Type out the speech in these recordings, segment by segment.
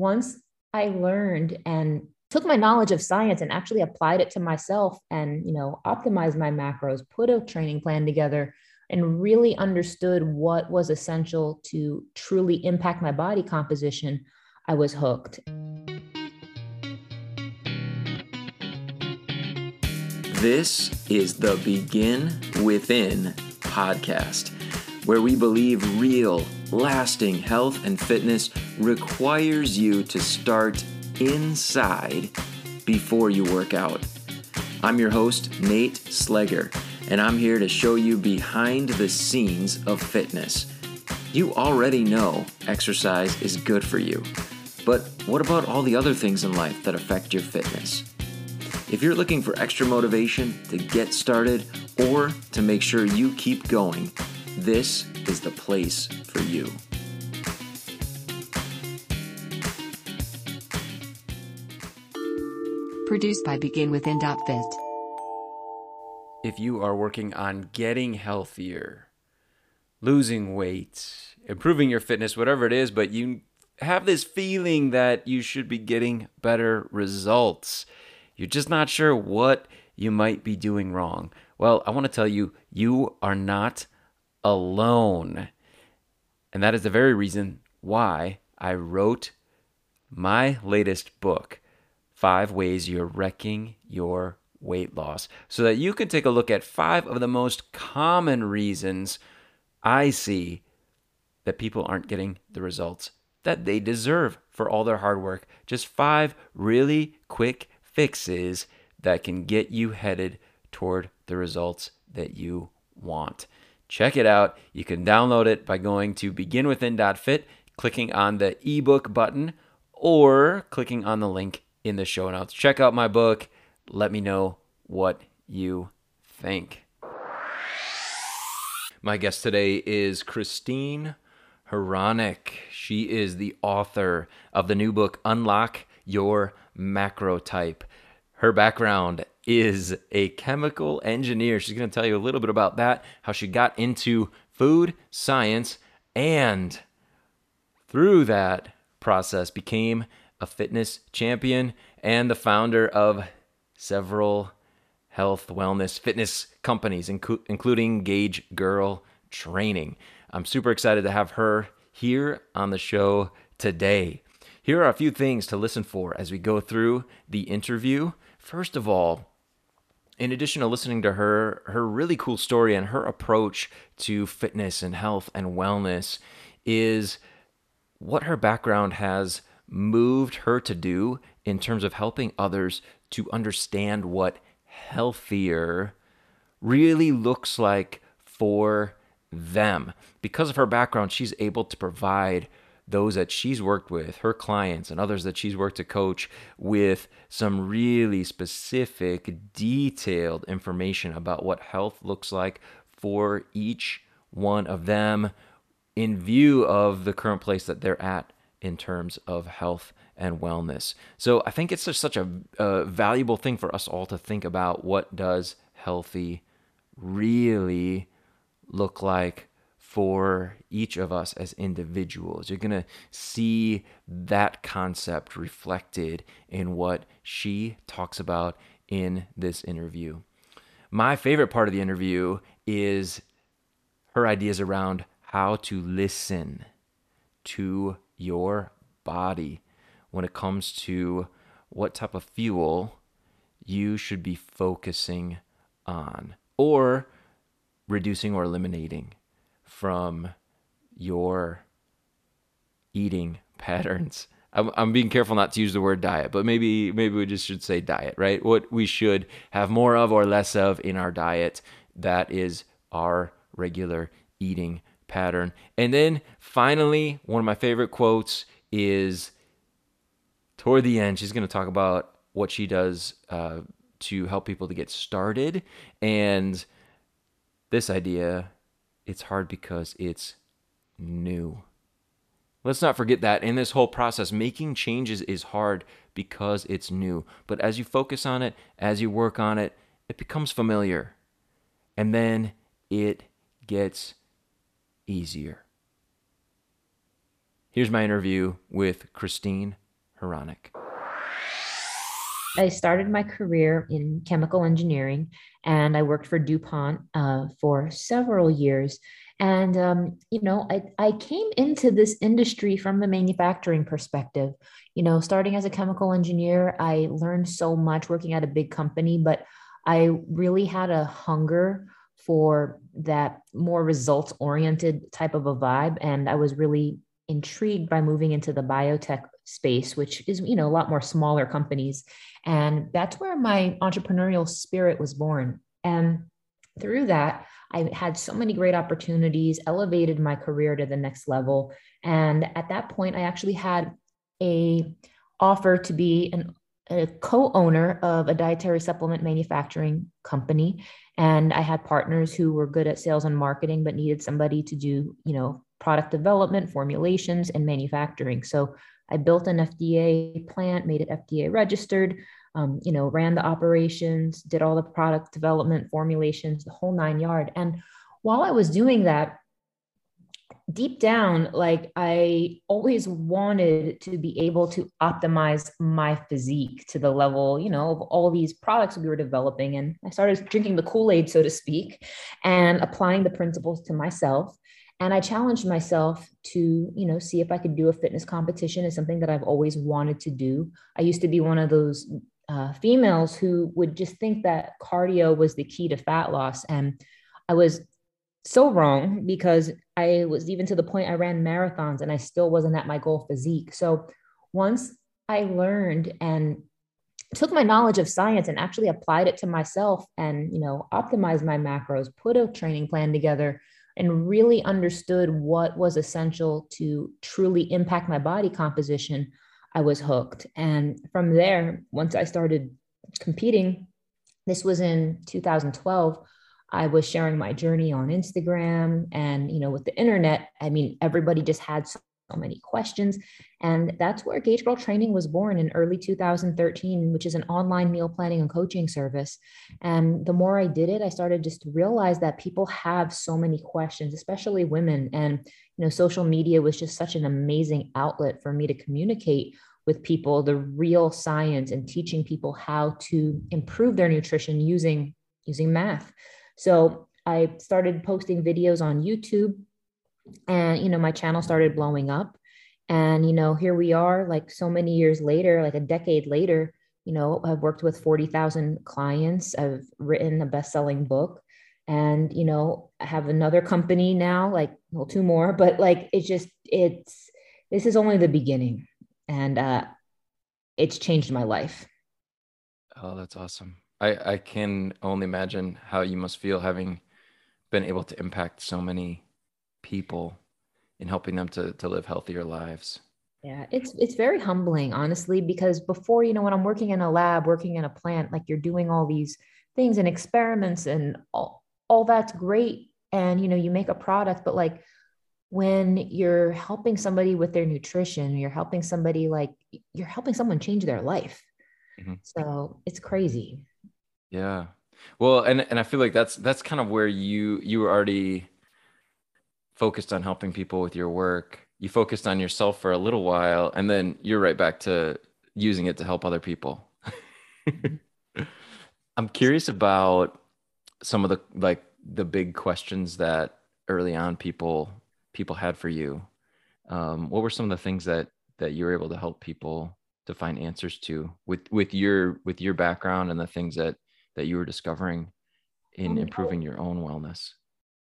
once I learned and took my knowledge of science and actually applied it to myself and, you know, optimized my macros, put a training plan together, and really understood what was essential to truly impact my body composition, I was hooked. This is the Begin Within podcast, where we believe real, lasting health and fitness requires you to start inside before you work out. I'm your host, Nate Slegger, and I'm here to show you behind the scenes of fitness. You already know exercise is good for you, but what about all the other things in life that affect your fitness? If you're looking for extra motivation to get started or to make sure you keep going, this is the place for you. Produced by BeginWithin.fit. If you are working on getting healthier, losing weight, improving your fitness, whatever it is, but you have this feeling that you should be getting better results, you're just not sure what you might be doing wrong. Well, I want to tell you, you are not alone. And that is the very reason why I wrote my latest book, 5 Ways You're Wrecking Your Weight Loss, so that you can take a look at 5 of the most common reasons I see that people aren't getting the results that they deserve for all their hard work. Just 5 really quick fixes that can get you headed toward the results that you want. Check it out. You can download it by going to beginwithin.fit, clicking on the ebook button, or clicking on the link in the show notes. Check out my book. Let me know what you think. My guest today is Christine Hironec. She is the author of the new book, Unlock Your Macro Type. Her background is a chemical engineer. She's going to tell you a little bit about that, how she got into food science, and through that process became a fitness champion and the founder of several health, wellness, fitness companies, including Gauge Girl Training. I'm super excited to have her here on the show today. Here are a few things to listen for as we go through the interview. First of all, in addition to listening to her really cool story and her approach to fitness and health and wellness is what her background has moved her to do in terms of helping others to understand what healthier really looks like for them. Because of her background, she's able to provide those that she's worked with, her clients and others that she's worked to coach, with some really specific, detailed information about what health looks like for each one of them in view of the current place that they're at in terms of health and wellness. So I think it's just such a valuable thing for us all to think about. What does healthy really look like for each of us as individuals? You're going to see that concept reflected in what she talks about in this interview. My favorite part of the interview is her ideas around how to listen to your body when it comes to what type of fuel you should be focusing on or reducing or eliminating from your eating patterns. I'm being careful not to use the word diet, but maybe we just should say diet, right? What we should have more of or less of in our diet, that is our regular eating pattern. And then finally, one of my favorite quotes is toward the end. She's going to talk about what she does to help people to get started, and this idea: it's hard because it's new. Let's not forget that in this whole process, making changes is hard because it's new. But as you focus on it, as you work on it, it becomes familiar. And then it gets easier. Here's my interview with Christine Hironec. I started my career in chemical engineering, and I worked for DuPont for several years. And, you know, I came into this industry from the manufacturing perspective. You know, starting as a chemical engineer, I learned so much working at a big company, but I really had a hunger for that more results-oriented type of a vibe. And I was really intrigued by moving into the biotech space, which is, you know, a lot more smaller companies. And that's where my entrepreneurial spirit was born. And through that, I had so many great opportunities, elevated my career to the next level. And at that point, I actually had an offer to be a co-owner of a dietary supplement manufacturing company. And I had partners who were good at sales and marketing, but needed somebody to do, you know, product development, formulations, and manufacturing. So I built an FDA plant, made it FDA registered, you know, ran the operations, did all the product development, formulations, the whole nine yard. And while I was doing that, deep down, like, I always wanted to be able to optimize my physique to the level, you know, of all these products we were developing. And I started drinking the Kool-Aid, so to speak, and applying the principles to myself. And I challenged myself to, you know, see if I could do a fitness competition. It's something that I've always wanted to do. I used to be one of those females who would just think that cardio was the key to fat loss. And I was so wrong, because I was even to the point I ran marathons and I still wasn't at my goal physique. So once I learned and took my knowledge of science and actually applied it to myself and, you know, optimized my macros, put a training plan together, and really understood what was essential to truly impact my body composition, I was hooked. And from there, once I started competing, this was in 2012, I was sharing my journey on Instagram and, you know, with the internet, I mean, everybody just had so many questions. And that's where Gauge Girl Training was born in early 2013, which is an online meal planning and coaching service. And the more I did it, I started just to realize that people have so many questions, especially women. And, you know, social media was just such an amazing outlet for me to communicate with people the real science and teaching people how to improve their nutrition using math. So I started posting videos on YouTube. And, you know, my channel started blowing up, and, you know, here we are, like, so many years later, like a decade later, you know, I've worked with 40,000 clients. I've written a best-selling book, and, you know, I have another company now, like, well, two more, but, like, this is only the beginning, and it's changed my life. Oh, that's awesome. I can only imagine how you must feel having been able to impact so many people in helping them to live healthier lives. Yeah, it's very humbling, honestly, because before, you know, when I'm working in a lab, working in a plant, like, you're doing all these things and experiments and all that's great. And, you know, you make a product, but, like, when you're helping somebody with their nutrition, you're helping somebody, like, you're helping someone change their life. Mm-hmm. So it's crazy. Yeah. Well, and I feel like that's kind of where you were already focused on helping people with your work. You focused on yourself for a little while, and then you're right back to using it to help other people. I'm curious about some of the big questions that early on people had for you. What were some of the things that you were able to help people to find answers to with your background and the things that you were discovering in improving your own wellness?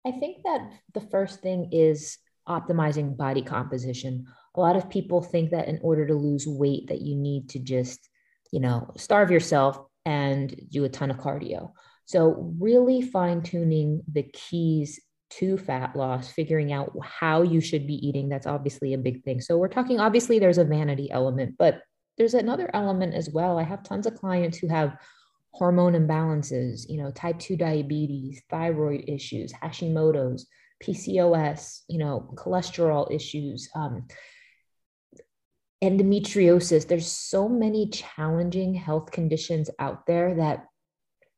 I think that the first thing is optimizing body composition. A lot of people think that in order to lose weight, that you need to just, you know, starve yourself and do a ton of cardio. So really fine-tuning the keys to fat loss, figuring out how you should be eating. That's obviously a big thing. So we're talking, obviously there's a vanity element, but there's another element as well. I have tons of clients who have hormone imbalances, you know, type 2 diabetes, thyroid issues, Hashimoto's, PCOS, you know, cholesterol issues, endometriosis. There's so many challenging health conditions out there that,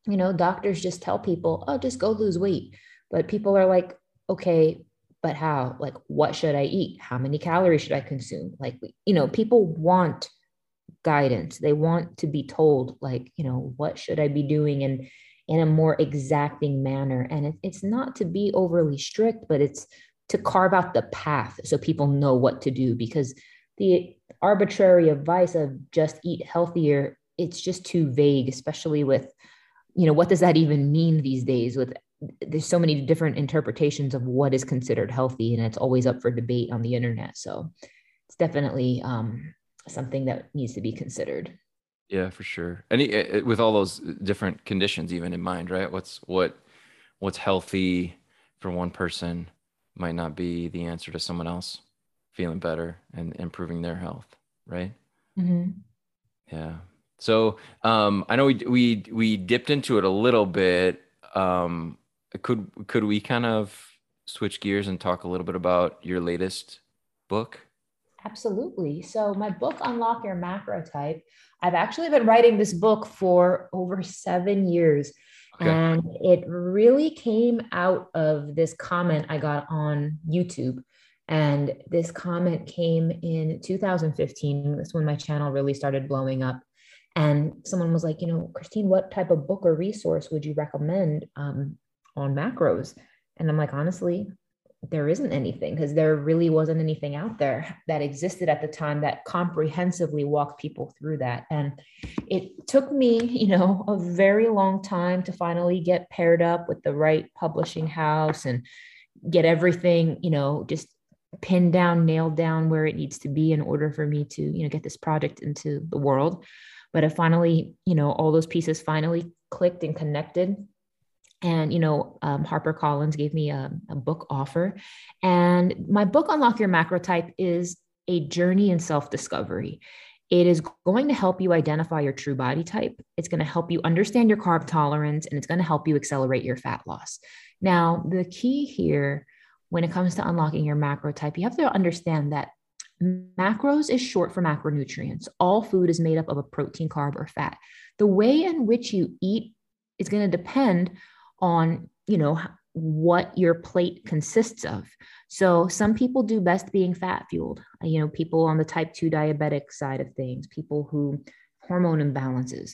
you know, doctors just tell people, oh, just go lose weight. But people are like, okay, but how? Like, what should I eat? How many calories should I consume? Like, you know, people want guidance. They want to be told, like, you know, what should I be doing in a more exacting manner. And it's not to be overly strict, but it's to carve out the path so people know what to do, because the arbitrary advice of just eat healthier, it's just too vague, especially with, you know, what does that even mean these days? With there's so many different interpretations of what is considered healthy, and it's always up for debate on the internet. So it's definitely something that needs to be considered. Yeah, for sure. And with all those different conditions even in mind, right? What's healthy for one person might not be the answer to someone else feeling better and improving their health, right? Mm-hmm. Yeah. So I know we dipped into it a little bit. Could we kind of switch gears and talk a little bit about your latest book? Absolutely. So my book, Unlock Your Macro Type, I've actually been writing this book for over 7 years. Okay. And it really came out of this comment I got on YouTube. And this comment came in 2015. That's when my channel really started blowing up. And someone was like, you know, Christine, what type of book or resource would you recommend on macros? And I'm like, honestly, there isn't anything, because there really wasn't anything out there that existed at the time that comprehensively walked people through that. And it took me, you know, a very long time to finally get paired up with the right publishing house and get everything, you know, just pinned down, nailed down where it needs to be in order for me to, you know, get this project into the world. But it finally, you know, all those pieces finally clicked and connected. And, you know, Harper Collins gave me a book offer, and my book, Unlock Your Macro Type, is a journey in self-discovery. It is going to help you identify your true body type. It's going to help you understand your carb tolerance, and it's going to help you accelerate your fat loss. Now, the key here, when it comes to unlocking your macro type, you have to understand that macros is short for macronutrients. All food is made up of a protein, carb, or fat. The way in which you eat is going to depend on, you know, what your plate consists of. So some people do best being fat fueled, you know, people on the type 2 diabetic side of things, people who hormone imbalances.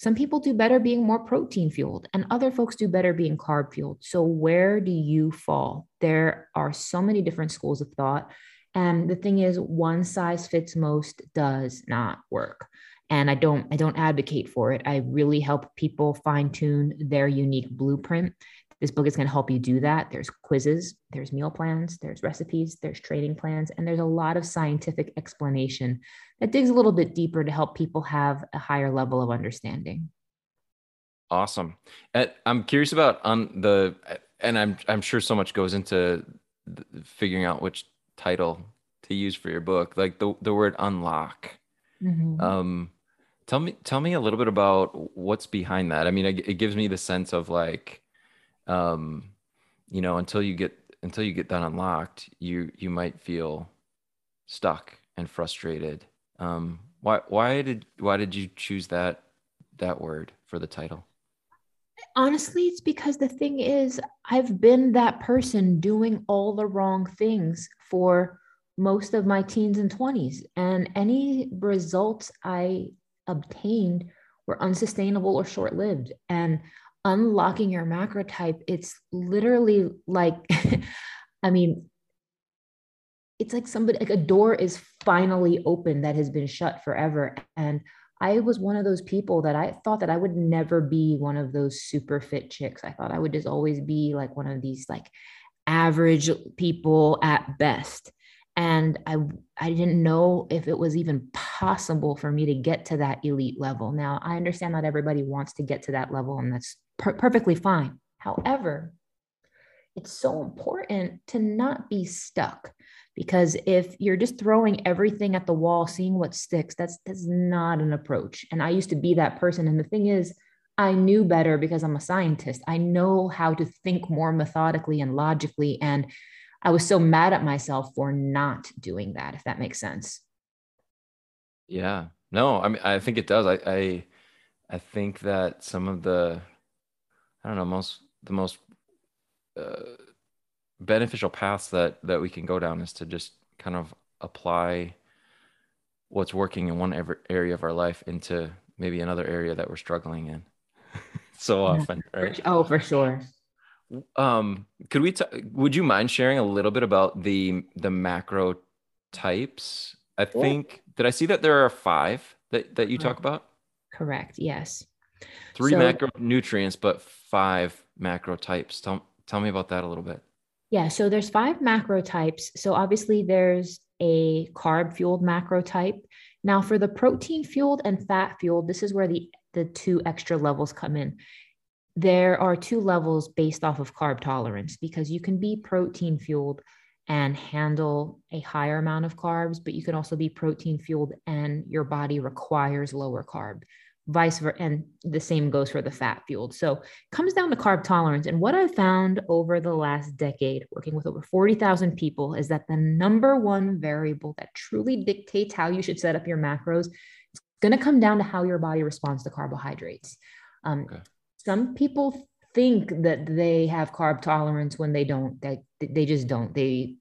Some people do better being more protein fueled, and other folks do better being carb fueled. So where do you fall? There are so many different schools of thought. And the thing is, one size fits most does not work. And I don't advocate for it. I really help people fine tune their unique blueprint. This book is going to help you do that. There's quizzes, there's meal plans, there's recipes, there's training plans, and there's a lot of scientific explanation that digs a little bit deeper to help people have a higher level of understanding. Awesome. I'm curious about and I'm sure so much goes into figuring out which title to use for your book, like the word unlock. Mm-hmm. Tell me a little bit about what's behind that. I mean, it gives me the sense of like, you know, until you get that unlocked, you might feel stuck and frustrated. Why did you choose that word for the title? Honestly, it's because the thing is, I've been that person doing all the wrong things for most of my teens and 20s, and any results I obtained were unsustainable or short-lived. And unlocking your macro type, it's literally like, I mean, it's like somebody, like a door is finally open that has been shut forever. And I was one of those people that I thought that I would never be one of those super fit chicks. I thought I would just always be like one of these like average people at best. And I didn't know if it was even possible for me to get to that elite level. Now, I understand not everybody wants to get to that level, and that's perfectly fine. However, it's so important to not be stuck, because if you're just throwing everything at the wall, seeing what sticks, that's not an approach. And I used to be that person. And the thing is, I knew better because I'm a scientist. I know how to think more methodically and logically, and I was so mad at myself for not doing that, if that makes sense. Yeah, no, I mean, I think it does. I think that some of the, I don't know, the most beneficial paths that we can go down is to just kind of apply what's working in one area of our life into maybe another area that we're struggling in so often, right? Oh, for sure. Could we would you mind sharing a little bit about the macro types? I think, did I see that there are 5 that you talk about? Correct. Yes. 3 macronutrients, but 5 macro types. Tell me about that a little bit. Yeah. So there's 5 macro types. So obviously there's a carb fueled macro type. Now for the protein fueled and fat fueled, this is where the 2 extra levels come in. There are 2 levels based off of carb tolerance, because you can be protein fueled and handle a higher amount of carbs, but you can also be protein fueled and your body requires lower carb, vice versa. And the same goes for the fat fueled. So it comes down to carb tolerance. And what I've found over the last decade working with over 40,000 people is that the number one variable that truly dictates how you should set up your macros is going to come down to how your body responds to carbohydrates. Okay. Some people think that they have carb tolerance when they don't, they just don't, they,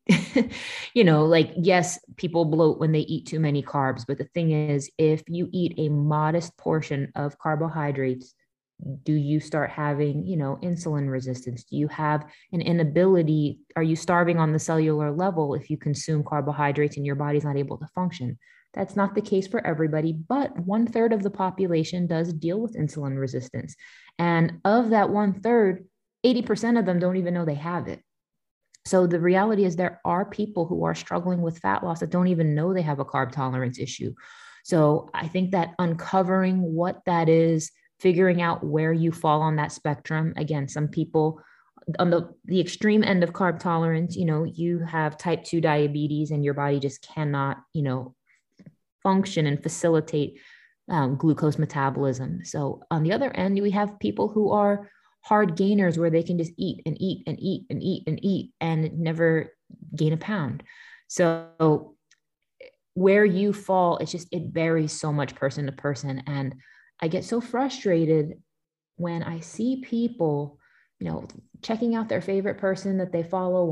you know, like, yes, people bloat when they eat too many carbs, but the thing is, if you eat a modest portion of carbohydrates, do you start having, you know, insulin resistance? Do you have an inability? Are you starving on the cellular level if you consume carbohydrates and your body's not able to function? That's not the case for everybody, but 1/3 of the population does deal with insulin resistance. And of that 1/3, 80% of them don't even know they have it. So the reality is there are people who are struggling with fat loss that don't even know they have a carb tolerance issue. So I think that uncovering what that is, figuring out where you fall on that spectrum. Again, some people on the extreme end of carb tolerance, you know, you have type 2 diabetes and your body just cannot, you know, function and facilitate glucose metabolism. So on the other end, we have people who are hard gainers where they can just eat and eat and eat and eat and eat and never gain a pound. So where you fall, it's just, it varies so much person to person. And I get so frustrated when I see people, you know, checking out their favorite person that they follow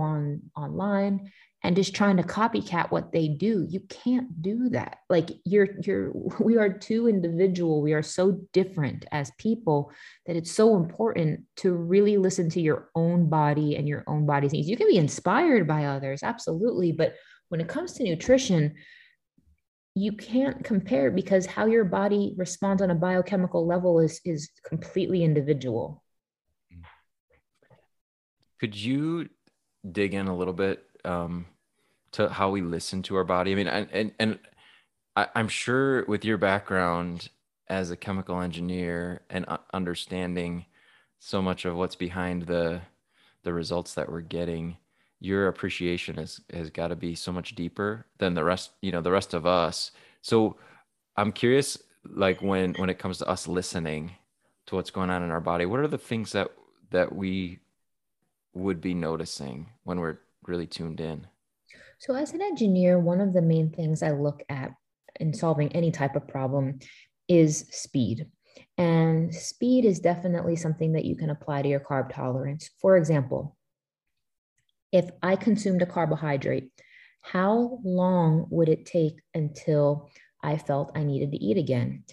online and just trying to copycat what they do. You can't do that. Like we are too individual. We are so different as people that it's so important to really listen to your own body and your own body's needs. You can be inspired by others, absolutely. But when it comes to nutrition, you can't compare, because how your body responds on a biochemical level is completely individual. Could you dig in a little bit to how we listen to our body? I mean, I'm sure with your background as a chemical engineer and understanding so much of what's behind the results that we're getting, your appreciation has got to be so much deeper than the rest of us. So I'm curious, like when it comes to us listening to what's going on in our body, what are the things that we would be noticing when we're really tuned in? So as an engineer, one of the main things I look at in solving any type of problem is speed. And speed is definitely something that you can apply to your carb tolerance. For example, if I consumed a carbohydrate, how long would it take until I felt I needed to eat again?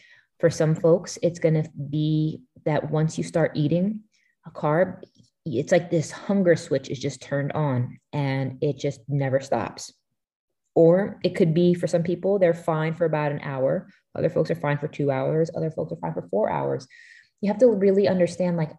For some folks, it's going to be that once you start eating a carb, it's like this hunger switch is just turned on and it just never stops. Or it could be, for some people, they're fine for about an hour. Other folks are fine for 2 hours. Other folks are fine for 4 hours. You have to really understand, like,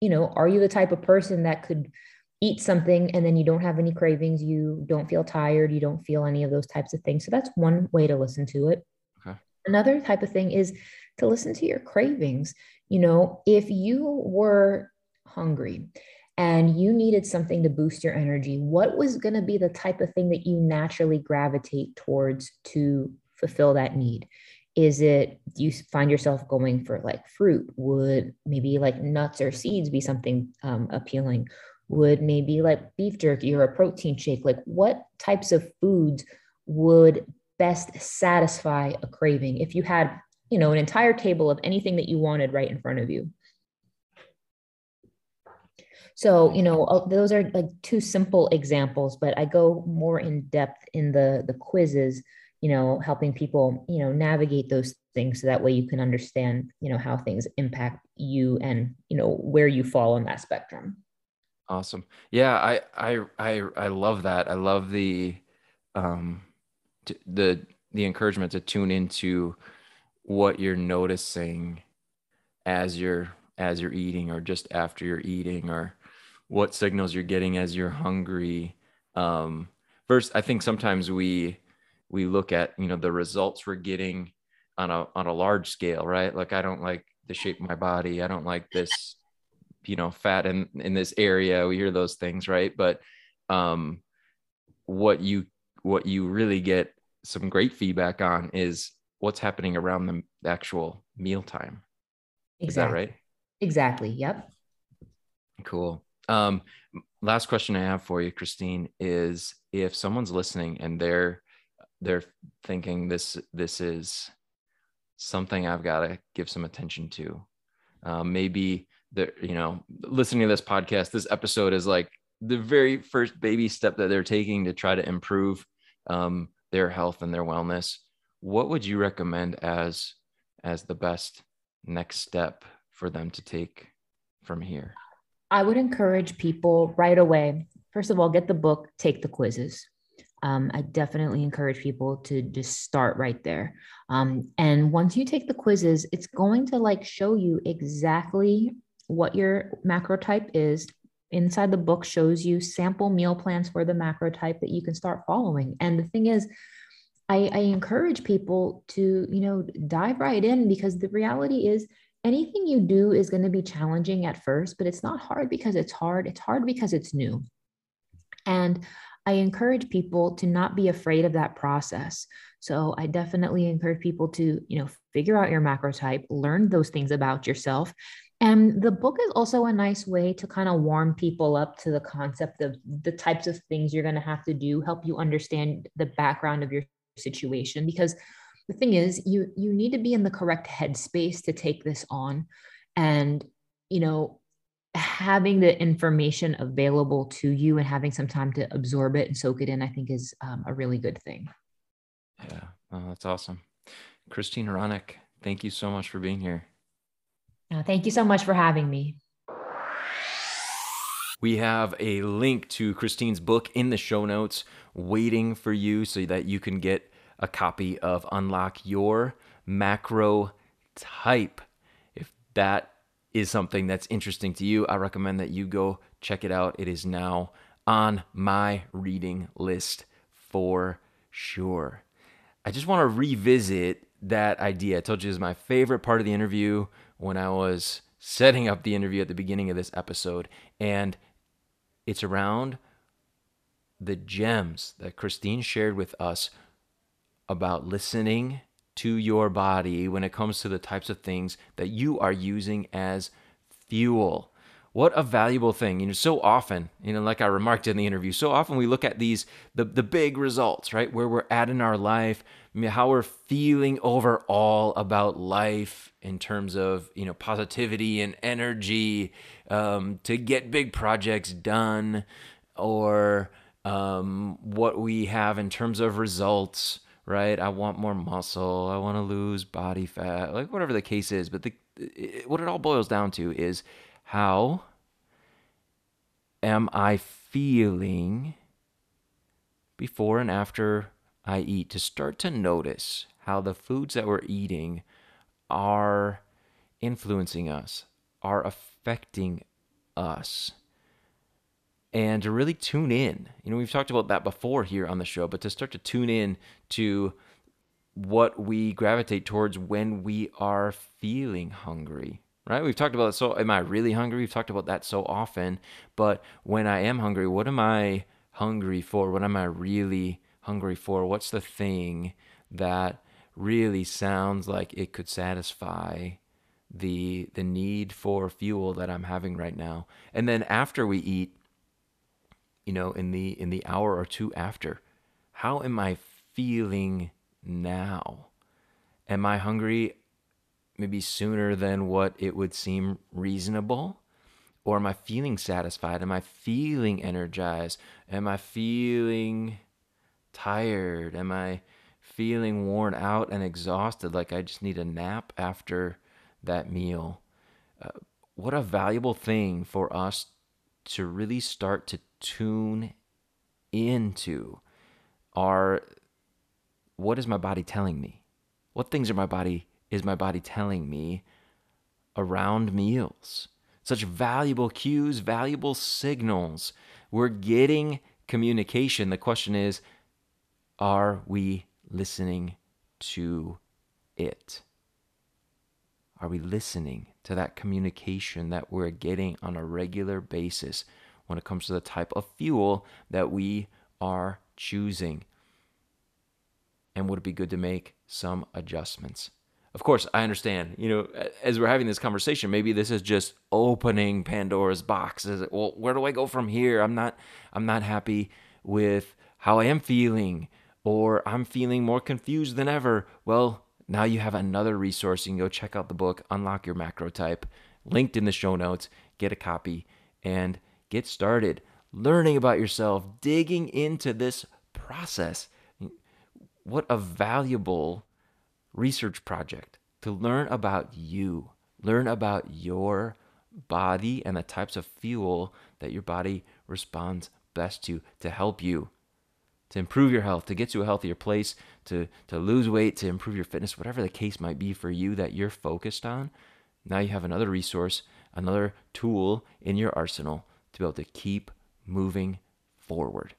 you know, are you the type of person that could eat something and then you don't have any cravings, you don't feel tired, you don't feel any of those types of things? So that's one way to listen to it. Okay. Another type of thing is to listen to your cravings. You know, if you were hungry and you needed something to boost your energy, what was going to be the type of thing that you naturally gravitate towards to fulfill that need? Is it, do you find yourself going for like fruit? Would maybe like nuts or seeds be something appealing? Would maybe like beef jerky or a protein shake? Like, what types of foods would best satisfy a craving if you had, you know, an entire table of anything that you wanted right in front of you? So, you know, those are like 2 simple examples, but I go more in depth in the quizzes, you know, helping people, you know, navigate those things. So that way you can understand, you know, how things impact you and, you know, where you fall on that spectrum. Awesome. Yeah. I love that. I love the encouragement to tune into what you're noticing as you're eating, or just after you're eating, or what signals you're getting as you're hungry. First, I think sometimes we look at, you know, the results we're getting on a large scale, right? Like, I don't like the shape of my body. I don't like this, you know, fat in this area. We hear those things, right? But what you really get some great feedback on is what's happening around the actual mealtime. Exactly. Is that right? Exactly. Yep. Cool. Last question I have for you, Christine, is if someone's listening and they're thinking this is something I've got to give some attention to, maybe they're, you know, listening to this podcast, this episode is like the very first baby step that they're taking to try to improve their health and their wellness. What would you recommend as the best next step for them to take from here? I would encourage people right away. First of all, get the book, take the quizzes. I definitely encourage people to just start right there. And once you take the quizzes, it's going to like show you exactly what your macro type is. Inside the book shows you sample meal plans for the macro type that you can start following. And the thing is, I encourage people to, you know, dive right in, because the reality is anything you do is going to be challenging at first, but it's not hard because it's hard. It's hard because it's new. And I encourage people to not be afraid of that process. So I definitely encourage people to, you know, figure out your macro type, learn those things about yourself. And the book is also a nice way to kind of warm people up to the concept of the types of things you're going to have to do, help you understand the background of your situation, because the thing is, you need to be in the correct headspace to take this on. And, you know, having the information available to you and having some time to absorb it and soak it in, I think is a really good thing. Yeah. Oh, that's awesome. Christine Hironec, thank you so much for being here. Thank you so much for having me. We have a link to Christine's book in the show notes waiting for you so that you can get a copy of Unlock Your Macro Type. If that is something that's interesting to you, I recommend that you go check it out. It is now on my reading list for sure. I just want to revisit that idea. I told you it was my favorite part of the interview when I was setting up the interview at the beginning of this episode. And it's around the gems that Christine shared with us about listening to your body when it comes to the types of things that you are using as fuel. What a valuable thing. You know, so often, you know, like I remarked in the interview, so often we look at these, the big results, right? Where we're at in our life, I mean, how we're feeling overall about life in terms of, you know, positivity and energy, to get big projects done, or what we have in terms of results, right? I want more muscle. I want to lose body fat, like whatever the case is. But what it all boils down to is, how am I feeling before and after I eat? To start to notice how the foods that we're eating are influencing us, are affecting us. And to really tune in, you know, we've talked about that before here on the show, but to start to tune in to what we gravitate towards when we are feeling hungry, right? We've talked about it. So am I really hungry? We've talked about that so often, but when I am hungry, what am I hungry for? What am I really hungry for? What's the thing that really sounds like it could satisfy the need for fuel that I'm having right now? And then after we eat, you know, in the hour or two after, how am I feeling now? Am I hungry maybe sooner than what it would seem reasonable? Or am I feeling satisfied? Am I feeling energized? Am I feeling tired? Am I feeling worn out and exhausted, like I just need a nap after that meal. What a valuable thing for us to really start to tune into our, what is my body telling me? What things are my body telling me around meals? Such valuable cues, valuable signals. We're getting communication. The question is, are we listening to it? Are we listening to that communication that we're getting on a regular basis when it comes to the type of fuel that we are choosing? And would it be good to make some adjustments? Of course, I understand, as we're having this conversation, maybe this is just opening Pandora's box. Well, where do I go from here? I'm not happy with how I am feeling, or I'm feeling more confused than ever. Well, now you have another resource. You can go check out the book, Unlock Your Macro Type, linked in the show notes. Get a copy and get started learning about yourself, digging into this process. What a valuable research project to learn about you, learn about your body and the types of fuel that your body responds best to help you, to improve your health, to get to a healthier place, to lose weight, to improve your fitness, whatever the case might be for you that you're focused on. Now you have another resource, another tool in your arsenal to be able to keep moving forward.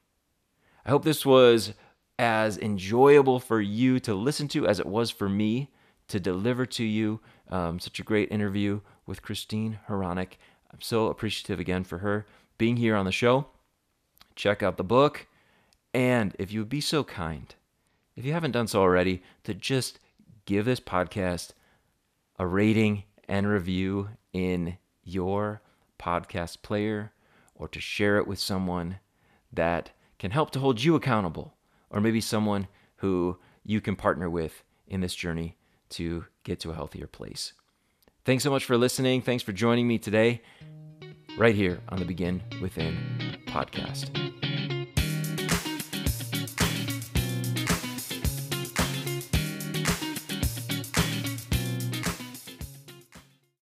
I hope this was as enjoyable for you to listen to as it was for me to deliver to you. Such a great interview with Christine Hironec. I'm so appreciative again for her being here on the show. Check out the book. And if you would be so kind, if you haven't done so already, to just give this podcast a rating and review in your podcast player, or to share it with someone that can help to hold you accountable, or maybe someone who you can partner with in this journey to get to a healthier place. Thanks so much for listening. Thanks for joining me today, right here on the Begin Within podcast.